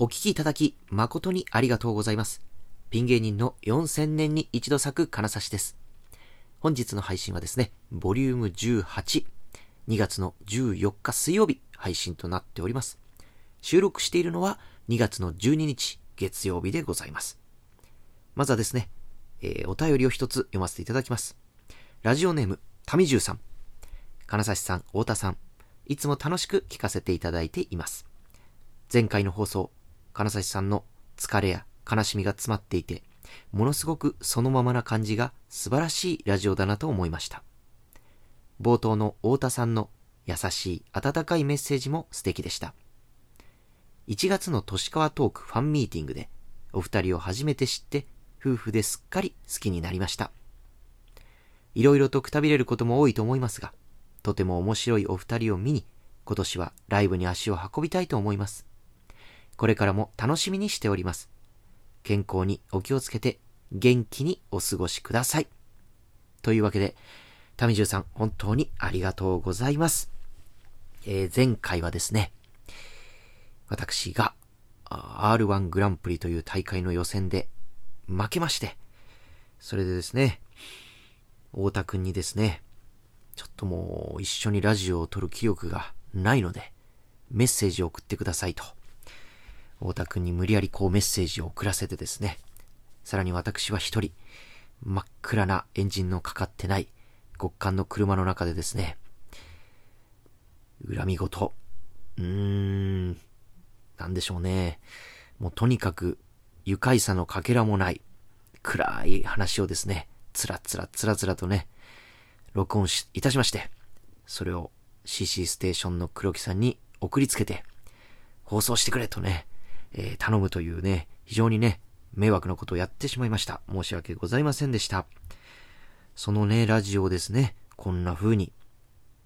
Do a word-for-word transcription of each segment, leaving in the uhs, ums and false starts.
お聞きいただき誠にありがとうございます。ピン芸人のよんせんねんに一度咲く金指です。本日の配信はですね、ボリュームじゅうはち、にがつのじゅうよっか水曜日配信となっております。収録しているのはにがつのじゅうににち月曜日でございます。まずはですね、えー、お便りを一つ読ませていただきます。ラジオネームタミジュウさん、金指さん、太田さん、いつも楽しく聞かせていただいています。前回の放送、金指さんの疲れや悲しみが詰まっていて、ものすごくそのままな感じが素晴らしいラジオだなと思いました。冒頭の太田さんの優しい温かいメッセージも素敵でした。いちがつの年川トークファンミーティングでお二人を初めて知って、夫婦ですっかり好きになりました。いろいろとくたびれることも多いと思いますが、とても面白いお二人を見に今年はライブに足を運びたいと思います。これからも楽しみにしております。健康にお気をつけて元気にお過ごしください。というわけで、タミジュウさん、本当にありがとうございます。えー、前回はですね、私が アールワン グランプリという大会の予選で負けまして、それでですね、太田くんにですね、ちょっともう一緒にラジオを撮る気力がないのでメッセージを送ってくださいと、太田くんに無理やりこうメッセージを送らせてですね、さらに私は一人真っ暗なエンジンのかかってない極寒の車の中でですね、恨み事、うーん、なんでしょうね、もうとにかく愉快さのかけらもない暗い話をですね、つらつらつらつらとね、録音しいたしまして、それを シーシー ステーションの黒木さんに送りつけて放送してくれとね、えー、頼むというね、非常にね迷惑なことをやってしまいました。申し訳ございませんでした。そのねラジオをですね、こんな風に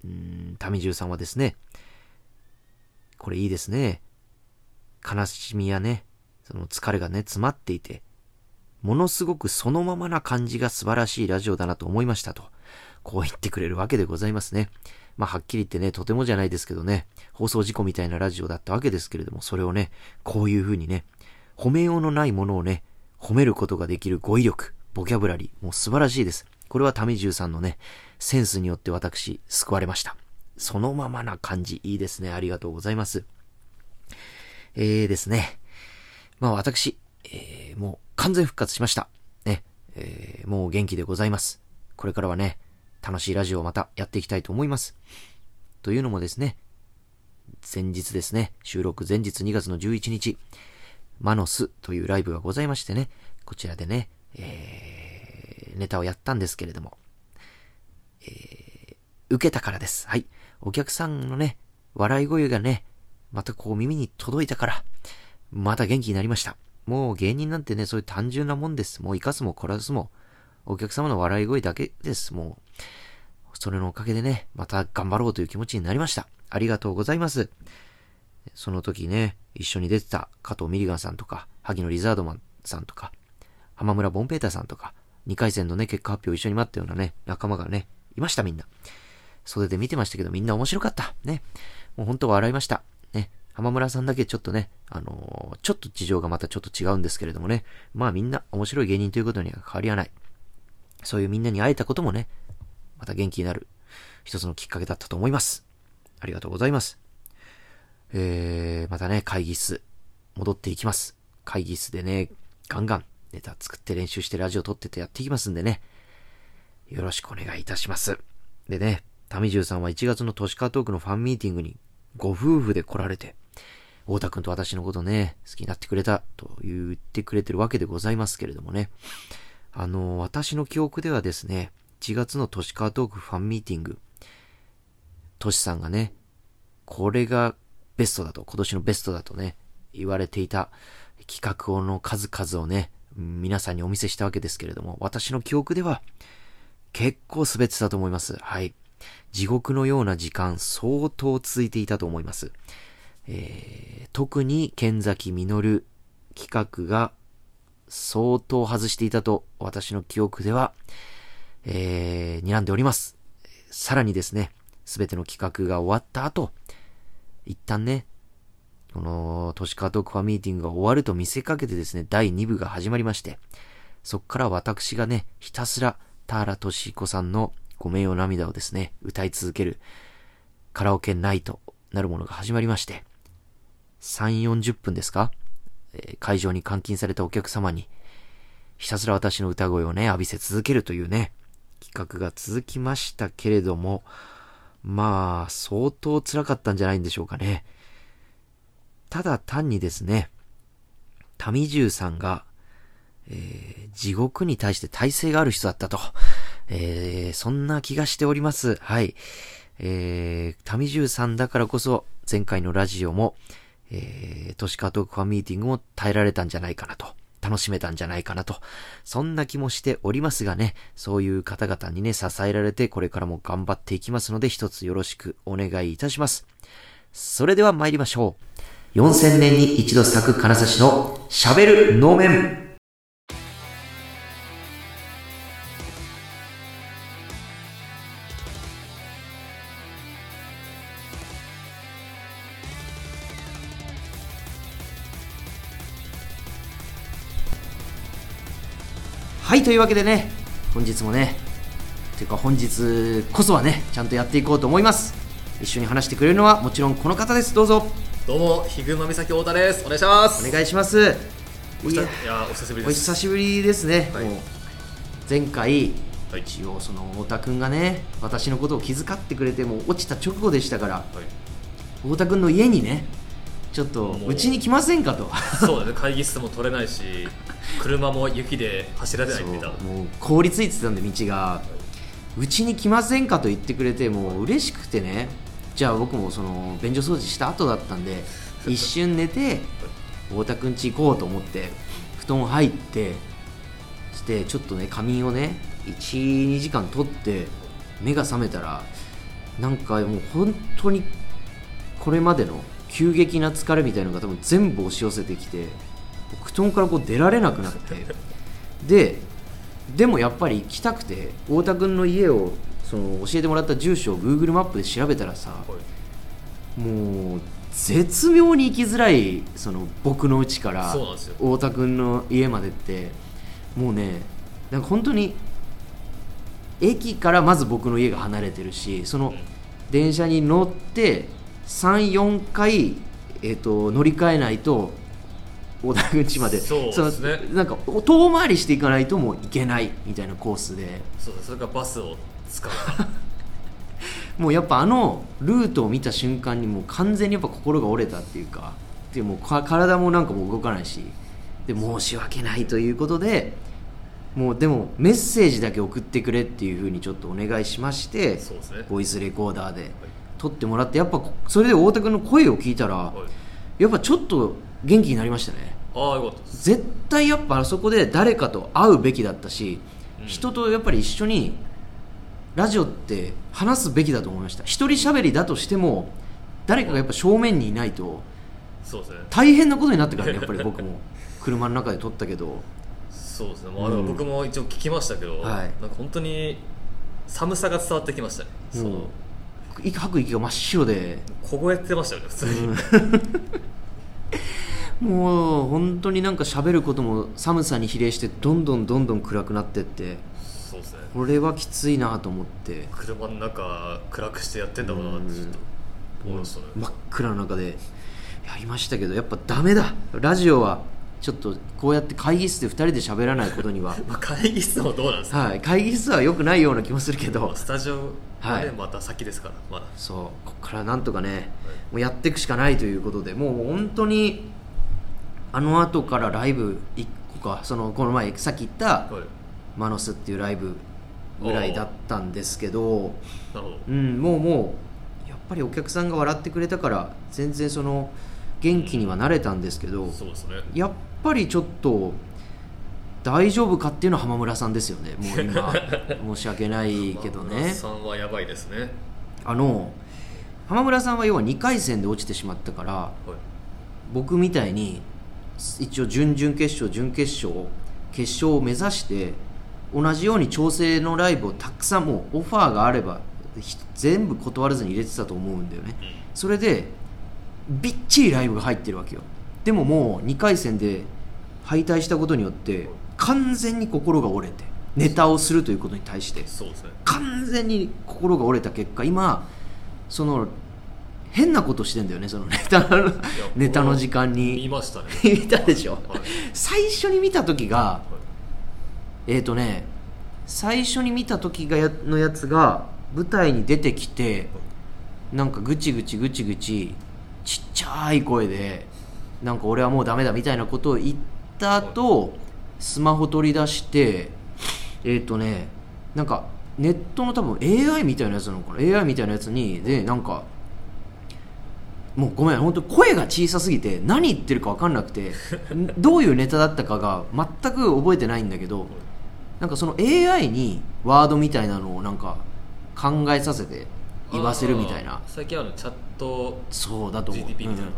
うーんタミジュウさんはですね、これいいですね、悲しみやね、その疲れがね詰まっていて、ものすごくそのままな感じが素晴らしいラジオだなと思いましたと、こう言ってくれるわけでございますね。まあはっきり言ってね、とてもじゃないですけどね、放送事故みたいなラジオだったわけですけれども、それをねこういう風にね、褒めようのないものをね褒めることができる語彙力、ボキャブラリー、もう素晴らしいです。これはタミジュウさんのねセンスによって私救われました。そのままな感じいいですね、ありがとうございます。えーですね、まあ私、えー、もう完全復活しました。ね、えー、もう元気でございます。これからはね、楽しいラジオをまたやっていきたいと思います。というのもですね、前日ですね、収録前日にがつのじゅういちにち、マノスというライブがございましてね、こちらでね、えー、ネタをやったんですけれども、えー、受けたからです。はい。お客さんのね、笑い声がね、またこう耳に届いたから、また元気になりました。もう芸人なんてね、そういう単純なもんです。もう生かすも殺すも、お客様の笑い声だけです。もう、それのおかげでね、また頑張ろうという気持ちになりました。ありがとうございます。その時ね、一緒に出てた加藤ミリガンさんとか、萩野リザードマンさんとか、浜村ボンペーターさんとか、にかい戦のね、結果発表を一緒に待ったようなね、仲間がね、いましたみんな。袖で見てましたけど、みんな面白かった。ね。もう本当笑いました。ね。浜村さんだけちょっとね、あのー、ちょっと事情がまたちょっと違うんですけれどもね、まあみんな面白い芸人ということには変わりはない。そういうみんなに会えたこともね、また元気になる一つのきっかけだったと思います。ありがとうございます。えー、またね、会議室、戻っていきます。会議室でね、ガンガンネタ作って練習してラジオ撮っててやっていきますんでね、よろしくお願いいたします。でね、タミジュウさんはいちがつの都市カートークのファンミーティングにご夫婦で来られて、太田くんと私のことね、好きになってくれたと言ってくれてるわけでございますけれどもね。あの、私の記憶ではですね、いちがつの都市カートークファンミーティング、トシさんがね、これがベストだと、今年のベストだとね、言われていた企画の数々をね、皆さんにお見せしたわけですけれども、私の記憶では結構滑ってたと思います。はい。地獄のような時間、相当続いていたと思います。えー、特に剣崎実企画が相当外していたと私の記憶では、えー、睨んでおります。さらにですね、すべての企画が終わった後、一旦ね、この都市カートークファンミーティングが終わると見せかけてですね、だいに部が始まりまして、そこから私がね、ひたすら田原俊彦さんのご名誉涙をですね、歌い続けるカラオケナイトなるものが始まりまして、さんじゅう、よんじゅっぷんですか、えー、会場に監禁されたお客様に、ひたすら私の歌声をね、浴びせ続けるというね、企画が続きましたけれども、まあ、相当辛かったんじゃないんでしょうかね。ただ単にですね、民重さんが、えー、地獄に対して耐性がある人だったと、えー、そんな気がしております。はい。えー、民重さんだからこそ、前回のラジオも、えー、都市カートークファンミーティングも耐えられたんじゃないかなと、楽しめたんじゃないかなと、そんな気もしておりますがね、そういう方々にね、支えられてこれからも頑張っていきますので、一つよろしくお願いいたします。それでは参りましょう。よんせんねんに一度咲く金指の喋る能面。はい、というわけでね、本日もね、というか本日こそはね、ちゃんとやっていこうと思います。一緒に話してくれるのはもちろんこの方です。どうぞ。どうも、ひぐまみさき太田です。お願いします。お願いします。お久しぶりです。お久しぶりですね、はい、もう前回、はい、一応その太田くんがね、私のことを気遣ってくれて、もう落ちた直後でしたから、はい、太田くんの家にね、ちょっとうちに来ませんかと。そうだね、会議室も取れないし、車も雪で走られないみたいな、もう凍りついてたんで道が、うちに来ませんかと言ってくれて、もう嬉しくてね、じゃあ僕もその便所掃除した後だったんで一瞬寝て太田くん家行こうと思って布団入って、そしてちょっとね仮眠をね いち,に 時間取って目が覚めたら、なんかもう本当にこれまでの急激な疲れみたいなのが多分全部押し寄せてきて、布団からこう出られなくなって、ででもやっぱり行きたくて、太田くんの家をその教えてもらった住所を Google マップで調べたらさ、はい、もう絶妙に行きづらい、その僕の家から太田くんの家までって、もうね、なんか本当に駅からまず僕の家が離れてるし、その電車に乗ってさん、よんかい、えーと、乗り換えないと太田くん家まで、そうですね、そのなんか遠回りしていかないともう行けないみたいなコースで、そうです、それからバスを使うもうやっぱあのルートを見た瞬間にもう完全にやっぱ心が折れたっていうか、でもうか体もなんかもう動かないしで、申し訳ないということで、もうでもメッセージだけ送ってくれっていう風にちょっとお願いしまして、そうです、ね、ボイスレコーダーで撮ってもらって、やっぱそれで太田君の声を聞いたら、はい、やっぱちょっと元気になりましたね。ああ、よかったです。絶対やっぱあそこで誰かと会うべきだったし、うん、人とやっぱり一緒にラジオって話すべきだと思いました。一人喋りだとしても誰かがやっぱ正面にいないと大変なことになってからね。やっぱり僕も車の中で撮ったけど、そうですね、まあ、うん、僕も一応聞きましたけど、はい、なんか本当に寒さが伝わってきましたね。その吐く息が真っ白で凍えてましたよね、普通に、うん、もう本当になんか喋ることも寒さに比例してどんどんどんどん暗くなってって、そうですね、これはきついなと思って、車の中暗くしてやってんだろうなって、ちょっと思いましたね。真っ暗の中でやりましたけど、やっぱダメだ、ラジオはちょっとこうやって会議室でふたりで喋らないことにはまあ会議室もどうなんですか、はい、会議室は良くないような気もするけど、スタジオは、ね、はい、また先ですからまだ、そうここからなんとかね、はい、もうやっていくしかないということで、もう本当にあの後からライブいっこか、そのこの前さっき言った、はい、マノスっていうライブぐらいだったんですけど、なるほど、うん、もうもうやっぱりお客さんが笑ってくれたから全然その元気にはなれたんですけど、そうですね、やっぱりちょっと大丈夫かっていうのは浜村さんですよね。もう今申し訳ないけどね、浜村さんはやばいですね。あの浜村さんは要はにかい戦で落ちてしまったから、はい、僕みたいに一応準々決勝、準決勝、決勝を目指して同じように調整のライブをたくさん、もうオファーがあれば全部断らずに入れてたと思うんだよね。それでびっちりライブが入ってるわけよ。でももうにかい戦で敗退したことによって完全に心が折れて、ネタをするということに対して完全に心が折れた結果、今その変なことしてんだよね、そのネタのネタの時間に。見ましたね。見たでしょ、はい、最初に見た時がえーとね最初に見た時がやのやつが舞台に出てきて、なんかぐちぐちぐちぐちちっちゃい声でなんか俺はもうダメだみたいなことを言った後、はい、スマホ取り出してえーとねなんかネットの多分 エーアイ みたいなやつなのかな、 エーアイ みたいなやつにでなんかもうごめん本当声が小さすぎて何言ってるか分かんなくてどういうネタだったかが全く覚えてないんだけど、なんかその エーアイ にワードみたいなのをなんか考えさせて言わせるみたいな。最近あのチャット ジーティーピー みたいな、うん、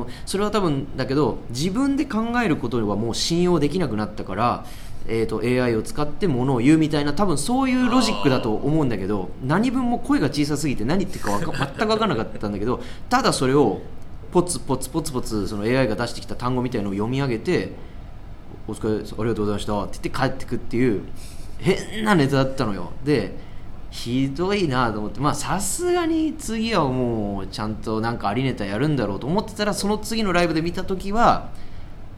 多分それは多分だけど自分で考えることはもう信用できなくなったから、えー、と エーアイ を使ってものを言うみたいな、多分そういうロジックだと思うんだけど、何分も声が小さすぎて何言ってるかか全く分からなかったんだけどただそれをポツポツポツポツその エーアイ が出してきた単語みたいのを読み上げてお疲れありがとうございましたって言って帰ってくっていう変なネタだったのよ。でひどいなと思って、まあさすがに次はもうちゃんとなんかありネタやるんだろうと思ってたら、その次のライブで見た時は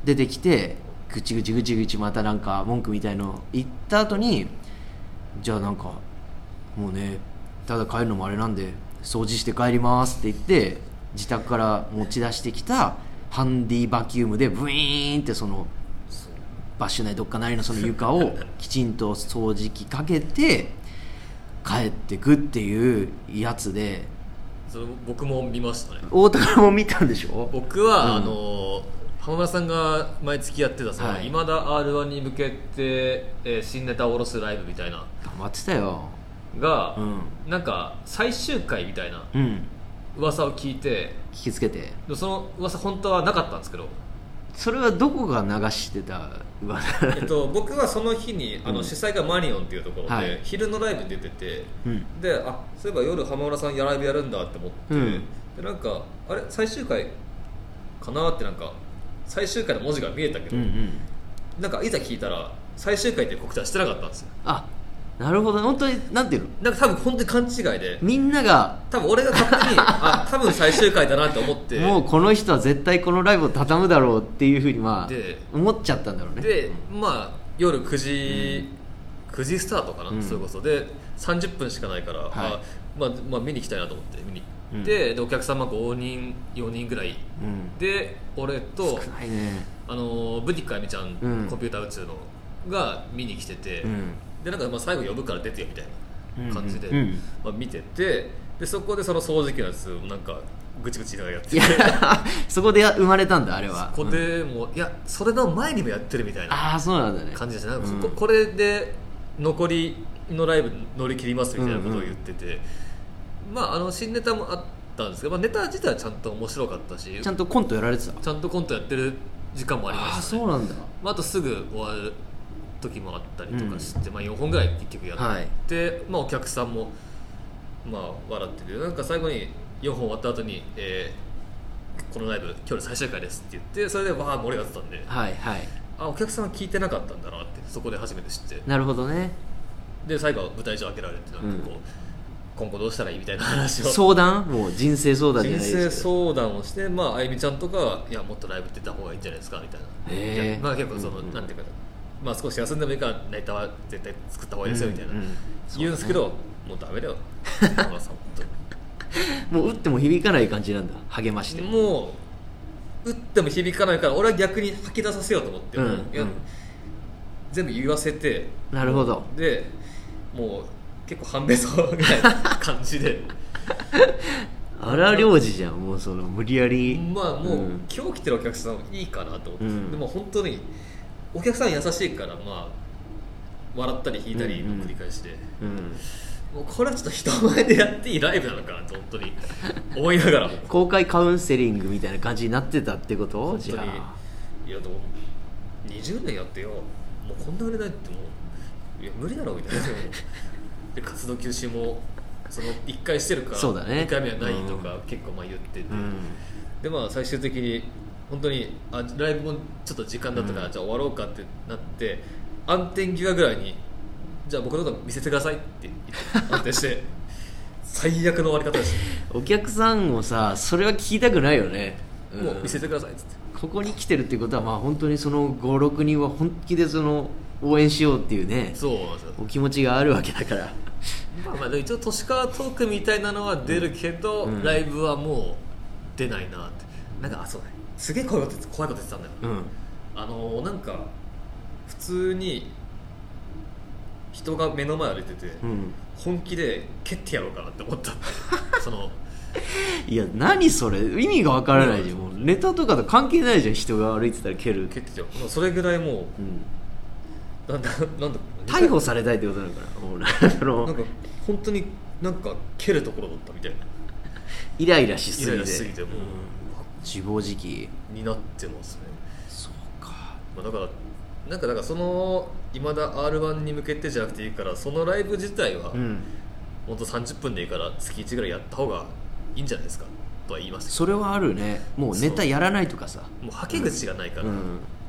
出てきてぐちぐちぐちぐちまたなんか文句みたいの言った後に、じゃあなんかもうねただ帰るのもあれなんで掃除して帰りますって言って自宅から持ち出してきたハンディバキュームでブイーンってそのバッシュ内どっかなりのその床をきちんと掃除機かけて帰ってくっていうやつで、それ僕も見ましたね。大高も見たんでしょ。僕は、うん、あの浜村さんが毎月やってたさ、はい、今だ アールワン に向けて、えー、新ネタを下ろすライブみたいな頑張ってたよが、うん、なんか最終回みたいな噂を聞いて、うん、聞きつけて、その噂本当はなかったんですけど、それはどこが流してたえっと、僕はその日にあの主催がマリオンっていうところで、はい、昼のライブに出てて、うん、であそういえば夜浜村さんやライブやるんだって思って、うん、でなんかあれ最終回かなってなんか最終回の文字が見えたけど、うんうん、なんかいざ聞いたら最終回って告知はしてなかったんですよ。あなるほど、本当になんていうのなんか多分本当に勘違いでみんなが多分俺が勝手にあ多分最終回だなって思ってもうこの人は絶対このライブを畳むだろうっていうふうにまあ思っちゃったんだろうね。でまあ夜くじ、うん、くじスタートかな、うん、それこそでさんじゅっぷんしかないから、はい、あまあまあ、見に行きたいなと思って見に、うん、で, でお客様ごにんよにんぐらい、うん、で俺と少ない、ね、あのブティックあゆみちゃん、うん、コンピューター宇宙のが見に来てて、うん、でなんかまあ最後呼ぶから出てよみたいな感じで、うんうんうん、まあ、見てて、でそこでその掃除機のやつをなんかぐちぐちやっててそこで生まれたんだあれは。そこでもう、うん、いやそれの前にもやってるみたいな感じで、なんかそこ、うん、これで残りのライブ乗り切りますみたいなことを言ってて、うんうん、まああの新ネタもあったんですけど、まあ、ネタ自体はちゃんと面白かったし、ちゃんとコントやられてた、ちゃんとコントやってる時間もありましたね。あそうなんだ、まあ、あとすぐ終わる時もあったりとかして、うん、まあ、よんほんぐらい結局やって、はい、まあ、お客さんも、まあ、笑ってて、なんか最後によんほん終わった後に、えー、このライブ今日の最終回ですって言って、それでわー盛り上がってたんで、はいはい、あお客さんは聞いてなかったんだなってそこで初めて知って、なるほどね。で最後は舞台上開けられて、なんかこう、うん、今後どうしたらいいみたいな話を相談もう人生相談じゃないですけど人生相談をして、まあ、あゆみちゃんとかいやもっとライブ出た方がいいんじゃないですかみたいな、えー、まあ結構その、うんうん、なんていうかまあ、少し休んでもいいからネタは絶対作った方がいいですよみたいな、うんうん、言うんですけど、ね、もうダメだよもう打っても響かない感じなんだ、励ましてもう打っても響かないから俺は逆に吐き出させようと思って、うんうん、全部言わせて、なるほど、でもう結構半べそみたいな感じで荒領事じゃん、もうその無理やり、まあもう、うん、今日来てるお客さんいいかなと思って、うん、でも本当にお客さん優しいから、まあ、笑ったり引いたりの繰り返しで、うんうん、もうこれはちょっと人前でやっていいライブなのかなと本当に思いながらも公開カウンセリングみたいな感じになってたってこと。本当にじゃあいやでもにじゅうねんやってよ、もうこんな売れないってもういや無理だろうみたいなで活動休止もそのいっかいしてるから、そうだね、にかいめはないとか結構まあ言ってて、うん、でまあ最終的に本当にあライブもちょっと時間だったから、うん、じゃあ終わろうかってなって暗転際ぐらいにじゃあ僕のこと見せてくださいって言って暗転して最悪の終わり方でした。お客さんもさそれは聞きたくないよね、うん、もう見せてくださいっつって、ここに来てるってことはまあ本当にそのご、ろくにんは本気でその応援しようっていうね、そうお気持ちがあるわけだからまあまあ一応都市川トークみたいなのは出るけど、うん、ライブはもう出ないなって。なんかあそうだね、すげえ怖いこと言ってたんだよ、うん、あのなんか普通に人が目の前歩いてて、うん、本気で蹴ってやろうかなって思ったそのいや何それ意味がわからないじゃん、もうネタとかと関係ないじゃん、人が歩いてたら蹴る蹴ってちゃう、それぐらいもう、うん、な, な, なんだ逮捕されたいってことなのかなもうなんか本当になんか蹴るところだったみたいなイライラしすぎてイライラしすぎてもう、うん、自暴自棄になってますね。そうか、まあ、だからなんかだからその今だ アールワン に向けてじゃなくていいから、そのライブ自体は本当さんじゅっぷんでいいから月いちぐらいやった方がいいんじゃないですかとは言いました。それはあるね、もうネタやらないとかさ、もうはけ口がないから、うんうん、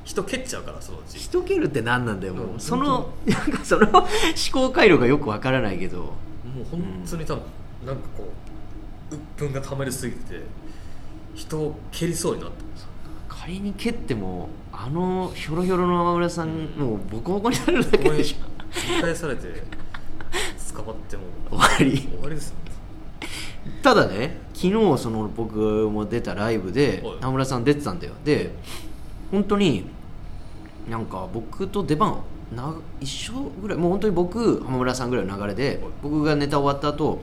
人蹴っちゃうからそのうち。人蹴るって何なんだよ、もうそのなんかその思考回路がよくわからないけど、もう本当に多分、うん、なんかこう鬱憤が溜まりすぎて人を蹴りそうになった。仮に蹴ってもあのひょろひょろの天村さん、うん、もうボコボコになるだけでしょ。返されて捕まっても終わり終わりですよね。ただね、昨日その僕も出たライブで田村さん出てたんだよ。で本当になんか僕と出番な一緒ぐらい、もう本当に僕浜村さんぐらいの流れで、僕がネタ終わった後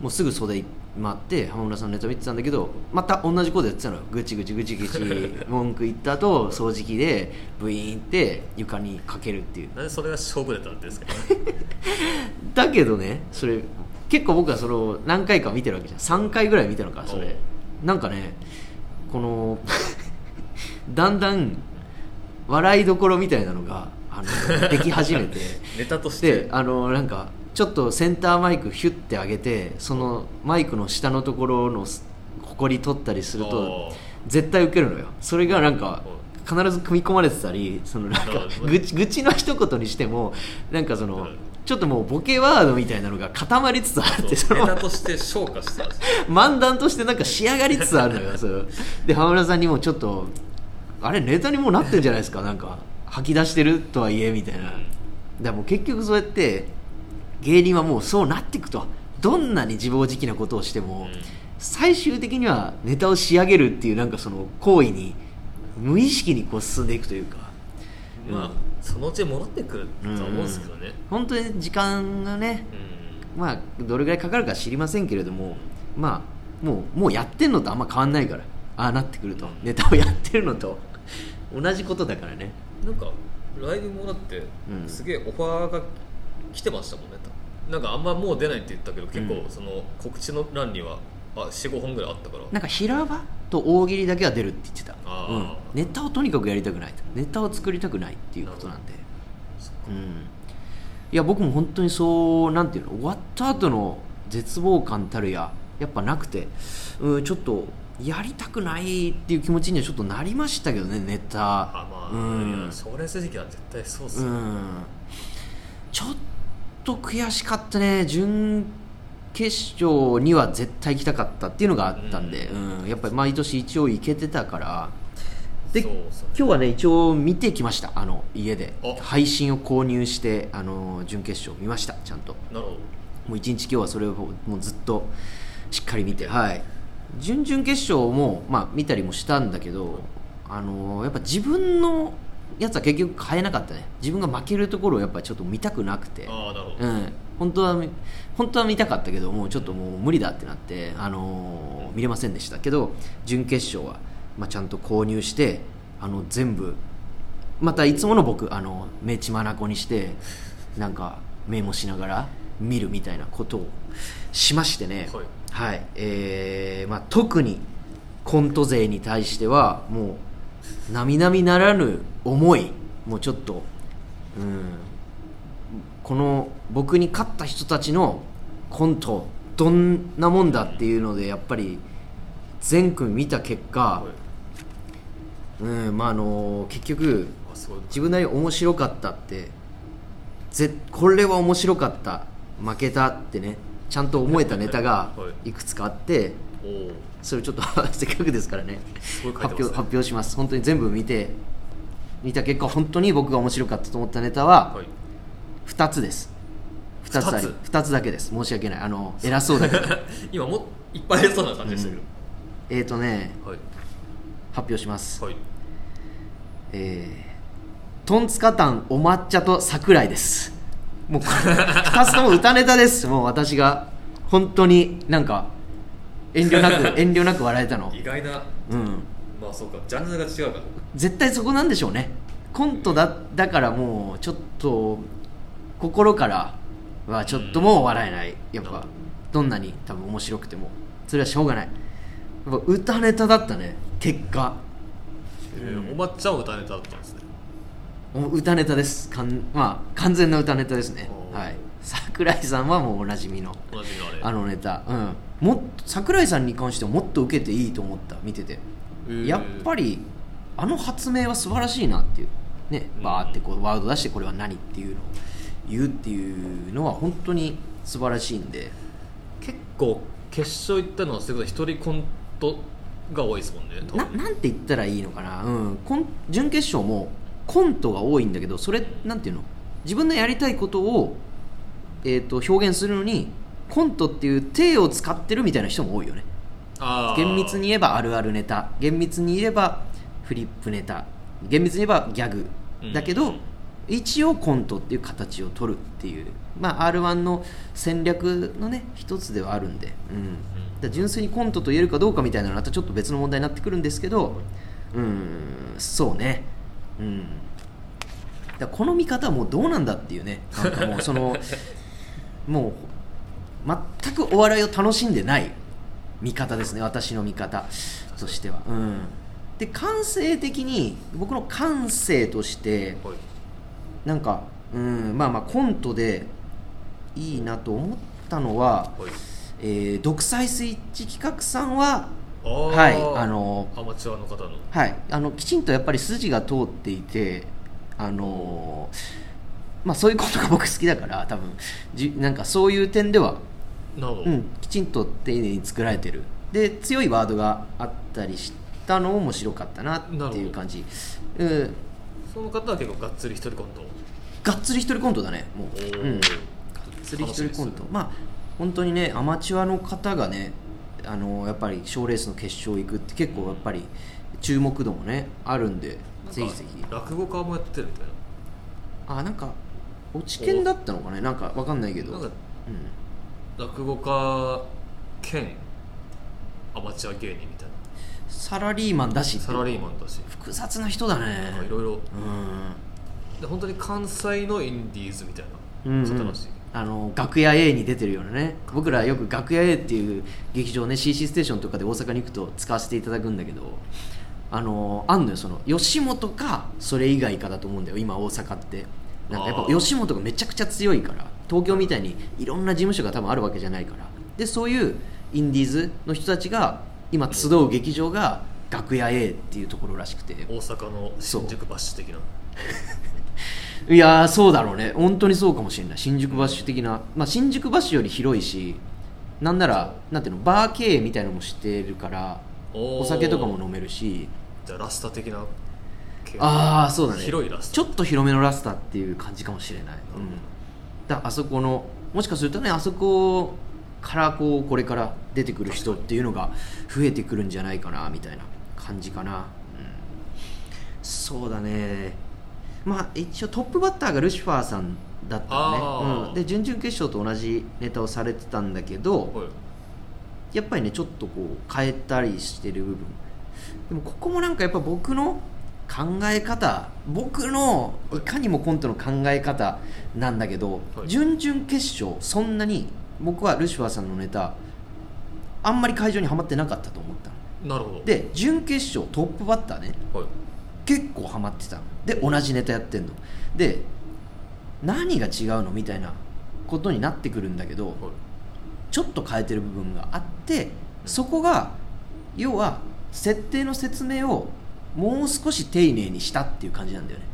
もうすぐ袖回って浜村さんのネタ見てたんだけど、また同じことやってたのよ。ぐちぐちぐちぐち文句言った後掃除機でブイーンって床にかけるっていう。なんでそれが勝負ネタなんですかねだけどね、それ結構僕はそれを何回か見てるわけじゃん。さんかいぐらい見てるから、それなんかね、このだんだん笑いどころみたいなのがあのでき始めてネタとしてで、あのなんかちょっとセンターマイクヒュッて上げて、そのマイクの下のところのホコリ取ったりすると絶対ウケるのよ。それがなんか必ず組み込まれてたり、そのなんか愚痴、愚痴の一言にしてもなんかそのちょっともうボケワードみたいなのが固まりつつあって、そのネタとして昇華してた漫談としてなんか仕上がりつつあるのよ。それで浜村さんにもちょっとあれネタにもうなってんじゃないですか、なんか吐き出してるとはいえみたいな。だからもう結局そうやって芸人はもうそうなっていくと、どんなに自暴自棄なことをしても、うん、最終的にはネタを仕上げるっていうなんかその行為に無意識にこう進んでいくというか、まあ、うん、そのうち戻ってくると思うんですけどね、うん、本当に時間がね、うん、まあどれぐらいかかるか知りませんけれども、まあもう、もうやってんのとあんま変わんないから、ああなってくると、ネタをやってるのと同じことだからね。なんかライブもだってすげえオファーが来てましたもんね。なんかあんまもう出ないって言ったけど、結構その告知の欄には よん,ごほんぐらいあったから、なんか平場と大喜利だけは出るって言ってた、うん、ネタをとにかくやりたくない、ネタを作りたくないっていうことなんで、うん、いや僕も本当にそうなんていうの、終わった後の絶望感たるややっぱなくて、うん、ちょっとやりたくないっていう気持ちにはちょっとなりましたけどね、ネタ。あ、まあ、うん、賞レース時期は絶対そうっすね、うん、ちょっとちょっと悔しかったね。準決勝には絶対行きたかったっていうのがあったんで、うんうん、やっぱり毎年一応行けてたからで、そうそう、ね、今日はね一応見てきました。あの家で配信を購入して、あの準決勝見ました、ちゃんと。なるほど。もう一日今日はそれをもうずっとしっかり見て、はい、準々決勝も、まあ、見たりもしたんだけど、あのやっぱ自分のやつは結局変えなかったね。自分が負けるところをやっぱりちょっと見たくなくて、あ、なるほど、うん、本当は本当は見たかったけど、もうちょっともう無理だってなって、あのー、見れませんでしたけど、準決勝は、まあ、ちゃんと購入して、あの全部またいつもの僕、あの目血まなこにしてなんかメモしながら見るみたいなことをしましてね、はい、はい、えーまあ、特にコント勢に対してはもう並々ならぬ思い、もうちょっと、うん、この僕に勝った人たちのコントどんなもんだっていうので、やっぱり全組見た結果、うんまああの結局自分なりに面白かったってぜこれは面白かった負けたってねちゃんと思えたネタがいくつかあってそれをちょっとせっかくですからね発表発表します。本当に全部見て見た結果本当に僕が面白かったと思ったネタはふたつです。ふたつありふたつだけです。申し訳ないあの偉そうだけど今もいっぱい偉そうな感じでしたけど、うん、えーとね、はい、発表します、はいえー、トンツカタンお抹茶と桜井です。もうふたつとも歌ネタです。もう私が本当になんか遠慮なく遠慮なく笑えたの意外な、うん、まあそうかジャンルが違うから絶対そこなんでしょうね。コント だ, だからもうちょっと心からはちょっともう笑えない。やっぱどんなに多分面白くてもそれはしょうがない。やっぱ歌ネタだったね結果、えーうん、お抹茶も歌ネタだったんですね。歌ネタですかん、まあ、完全な歌ネタですね、はい、桜井さんはもうおなじみの同じあのネタ、うん、もっと桜井さんに関してはもっと受けていいと思った見てて、えー、やっぱりあの発明は素晴らしいなっていうね、バーってこうワード出してこれは何っていうのを言うっていうのは本当に素晴らしいんで結構決勝行ったのはそういうこと一人コントが多いですもんね。 な, なんて言ったらいいのかな、うん、コン準決勝もコントが多いんだけどそれなんていうの自分のやりたいことを、えー、と表現するのにコントっていう手を使ってるみたいな人も多いよね。あ厳密に言えばあるあるネタ厳密に言えばフリップネタ厳密に言えばギャグだけど、うん一応コントっていう形を取るっていう、まあ、アールワン の戦略のね一つではあるんで、うん、だ純粋にコントと言えるかどうかみたいなのはまたちょっと別の問題になってくるんですけど、うん、そうね、うん、だこの見方はもうどうなんだっていうねなんかもうそのもう全くお笑いを楽しんでない見方ですね私の見方としては、うん、で感性的に僕の感性としてなんかうんまあまあコントでいいなと思ったのは、はいえー、独裁スイッチ企画さんははいあのアマチュアの方のはいあのきちんとやっぱり筋が通っていてあのまあそういうことが僕好きだから多分じなんかそういう点ではなるほど、うん、きちんと丁寧に作られてるで強いワードがあったりしたのも面白かったなっていう感じ。うんその方は結構がっつり一人コントがっつり一人コントだねもう、うん、がっつり一人コントまあ本当にねアマチュアの方がねあのやっぱり賞レースの決勝行くって結構やっぱり注目度もねあるんでぜひぜひ落語家もやってるみたいなあなんか落ち研だったのかねなんかわかんないけどなんか、うん、落語家兼アマチュア芸人みたいなサラリーマンだしサラリーマンだし複雑な人だねいろいろ、うん、で本当に関西のインディーズみたいな、うんうん、あの楽屋 A に出てるようなね僕らよく楽屋 A っていう劇場ね シーシー ステーションとかで大阪に行くと使わせていただくんだけどあのあんのよその吉本かそれ以外かだと思うんだよ今大阪ってなんかやっぱ吉本がめちゃくちゃ強いから東京みたいにいろんな事務所が多分あるわけじゃないからでそういうインディーズの人たちが今集う劇場が楽屋 A っていうところらしくて大阪の新宿バッシュ的ないやーそうだろうね本当にそうかもしれない新宿バッシュ的な、まあ、新宿バッシュより広いしなんならなんていうのバー経営みたいなのもしてるからお酒とかも飲めるしじゃあラスタ的なああそうだね広いラスタちょっと広めのラスタっていう感じかもしれない、うん、だあそこのもしかするとねあそこからこうこれから出てくる人っていうのが増えてくるんじゃないかなみたいな感じかな、うん、そうだねまあ一応トップバッターがルシファーさんだったのね、うん、で準々決勝と同じネタをされてたんだけど、はい、やっぱりねちょっとこう変えたりしてる部分でもここもなんかやっぱ僕の考え方僕のいかにもコントの考え方なんだけど、はい、準々決勝そんなに僕はルシファーさんのネタあんまり会場にはまってなかったと思ったの。なるほど。で準決勝トップバッターね、はい、結構はまってたので同じネタやってんので何が違うのみたいなことになってくるんだけど、はい、ちょっと変えてる部分があってそこが要は設定の説明をもう少し丁寧にしたっていう感じなんだよね、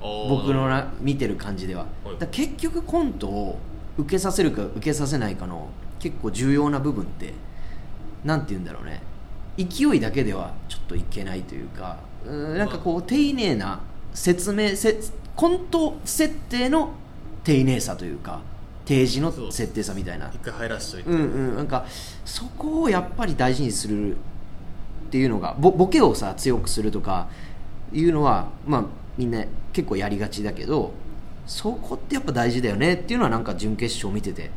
僕のな見てる感じでは。だ結局コントを受けさせるか受けさせないかの結構重要な部分ってなんて言うんだろうね、勢いだけではちょっといけないというか、うーんなんかこう丁寧な説明せコント設定の丁寧さというか提示の設定さみたいな、一回入らせといて、うんうん、なんかそこをやっぱり大事にするっていうのが ボ, ボケをさ強くするとかいうのはまあみんな結構やりがちだけど、そこってやっぱ大事だよねっていうのはなんか準決勝見てて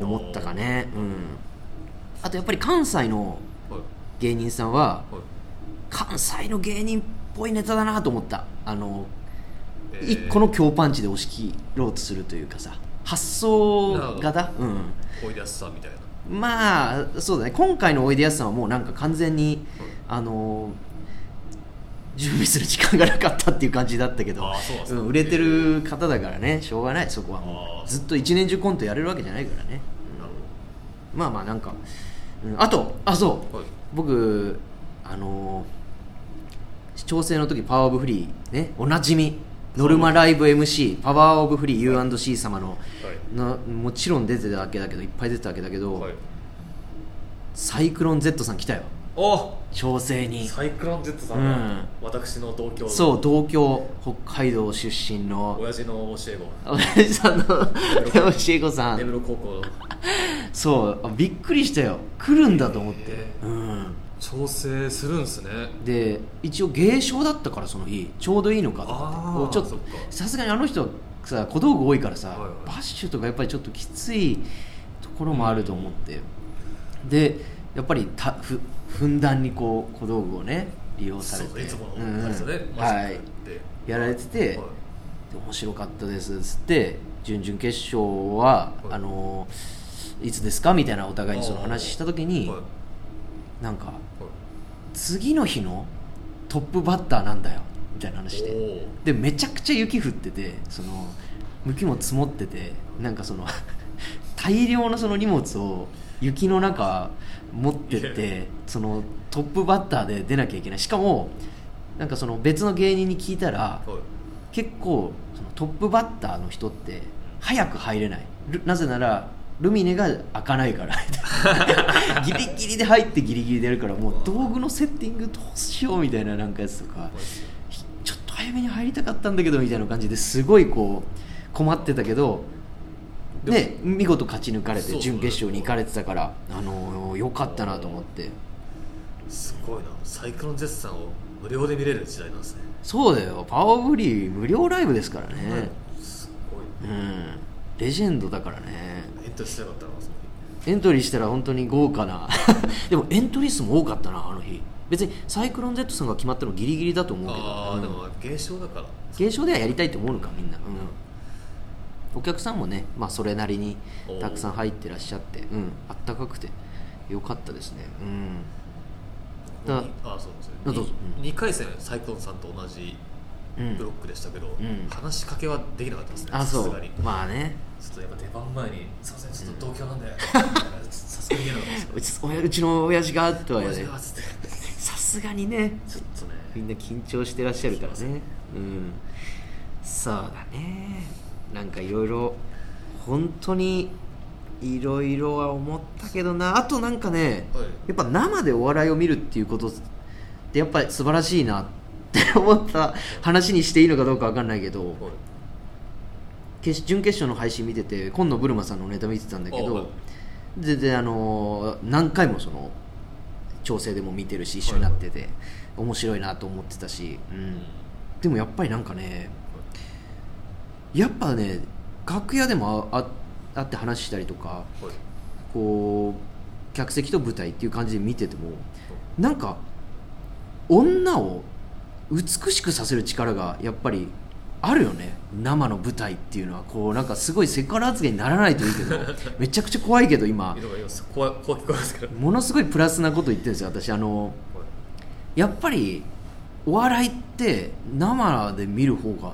思ったかね、うん、あとやっぱり関西の芸人さんは関西の芸人っぽいネタだなと思った。あの一個の強パンチで押し切ろうとするというかさ、発想型、うん、おいでやすさんみたいな。まあそうだね、今回のおいでやすさんはもうなんか完全に、うん、あの準備する時間がなかったっていう感じだったけど、あそうそう、うん、売れてる方だからね、しょうがない。そこはもうずっと一年中コントやれるわけじゃないからね、うん、まあまあなんか、うん、あとあそう、はい、僕あの調整の時パワーオブフリーね、おなじみノルマライブ エムシー パワーオブフリー ユーアンドシー 様の、はい、なもちろん出てたわけだけどいっぱい出てたわけだけど、はい、サイクロン Z さん来たよ、お調整に。サイクロン Z さんは、うん、私の同郷、そう同郷、北海道出身の親父の教え子、親父さんの教え子さん、根室高校そうびっくりしたよ、来るんだと思って、うん、調整するんですね。で一応芸商だったから、その日ちょうどいいのかと思って、ちょっとさすがにあの人さ小道具多いからさ、はいはい、バッシュとかやっぱりちょっときついところもあると思って、うん、でやっぱりたふふんだんにこう小道具をね利用されて、いつものやつで、うん、はい、やられてて、はい、面白かったですっつって、準々決勝は、はい、あのいつですかみたいなお互いにその話した時に、はい、なんか、はい、次の日のトップバッターなんだよみたいな話で、でめちゃくちゃ雪降ってて、その雪も積もってて、なんかその大量のその荷物を雪の中持ってってそのトップバッターで出なきゃいけない。しかもなんかその別の芸人に聞いたら、結構そのトップバッターの人って早く入れない、なぜならルミネが開かないからギリギリで入ってギリギリ出るから、もう道具のセッティングどうしようみたいな、なんかやつとかちょっと早めに入りたかったんだけどみたいな感じで、すごいこう困ってたけど、で見事勝ち抜かれて準決勝に行かれてたから、あの良かったなと思って。すごいな、サイクロン Z さんを無料で見れる時代なんですね。そうだよ、パワーオブリー無料ライブですからね、うん、すごい、ね、うん、レジェンドだからね。エントリーしたかったな、その日エントリーしたら本当に豪華なでもエントリー数も多かったなあの日。別にサイクロン Z さんが決まったのギリギリだと思うけど、あ、うん、でも芸商だから、芸商ではやりたいと思うのかみんな、うん、お客さんもね、まあ、それなりにたくさん入ってらっしゃって、うん、あったかくてよかったですね、うん、だああそうですね、うん、にかい戦サイクロンさんと同じブロックでしたけど、うん、話しかけはできなかったですね、さすがに。まあね、ちょっとやっぱ出番前にすいませんちょっと同居なんで、さすがに言えなかったですけど、うちの親父がとは言われて、さすがにねちょっとねみんな緊張してらっしゃるからね、うん、そうだね。なんかいろいろ本当にいろいろは思ったけどな。あとなんかね、はい、やっぱ生でお笑いを見るっていうことってやっぱり素晴らしいなって思った。話にしていいのかどうか分かんないけど、はい、決準決勝の配信見てて今野ブルマさんのネタ見てたんだけど、はい、でであのー、何回もその調整でも見てるし一緒になってて、はい、面白いなと思ってたし、うん、でもやっぱりなんかね、やっぱね楽屋でもああって話したりとか、はい、こう客席と舞台っていう感じで見てても、なんか女を美しくさせる力がやっぱりあるよね。生の舞台っていうのはこうなんかすごいセクハラ発言にならないといいけどめちゃくちゃ怖いけど今怖い怖い怖いですから、ものすごいプラスなこと言ってるんですよ私。あのやっぱりお笑いって生で見る方が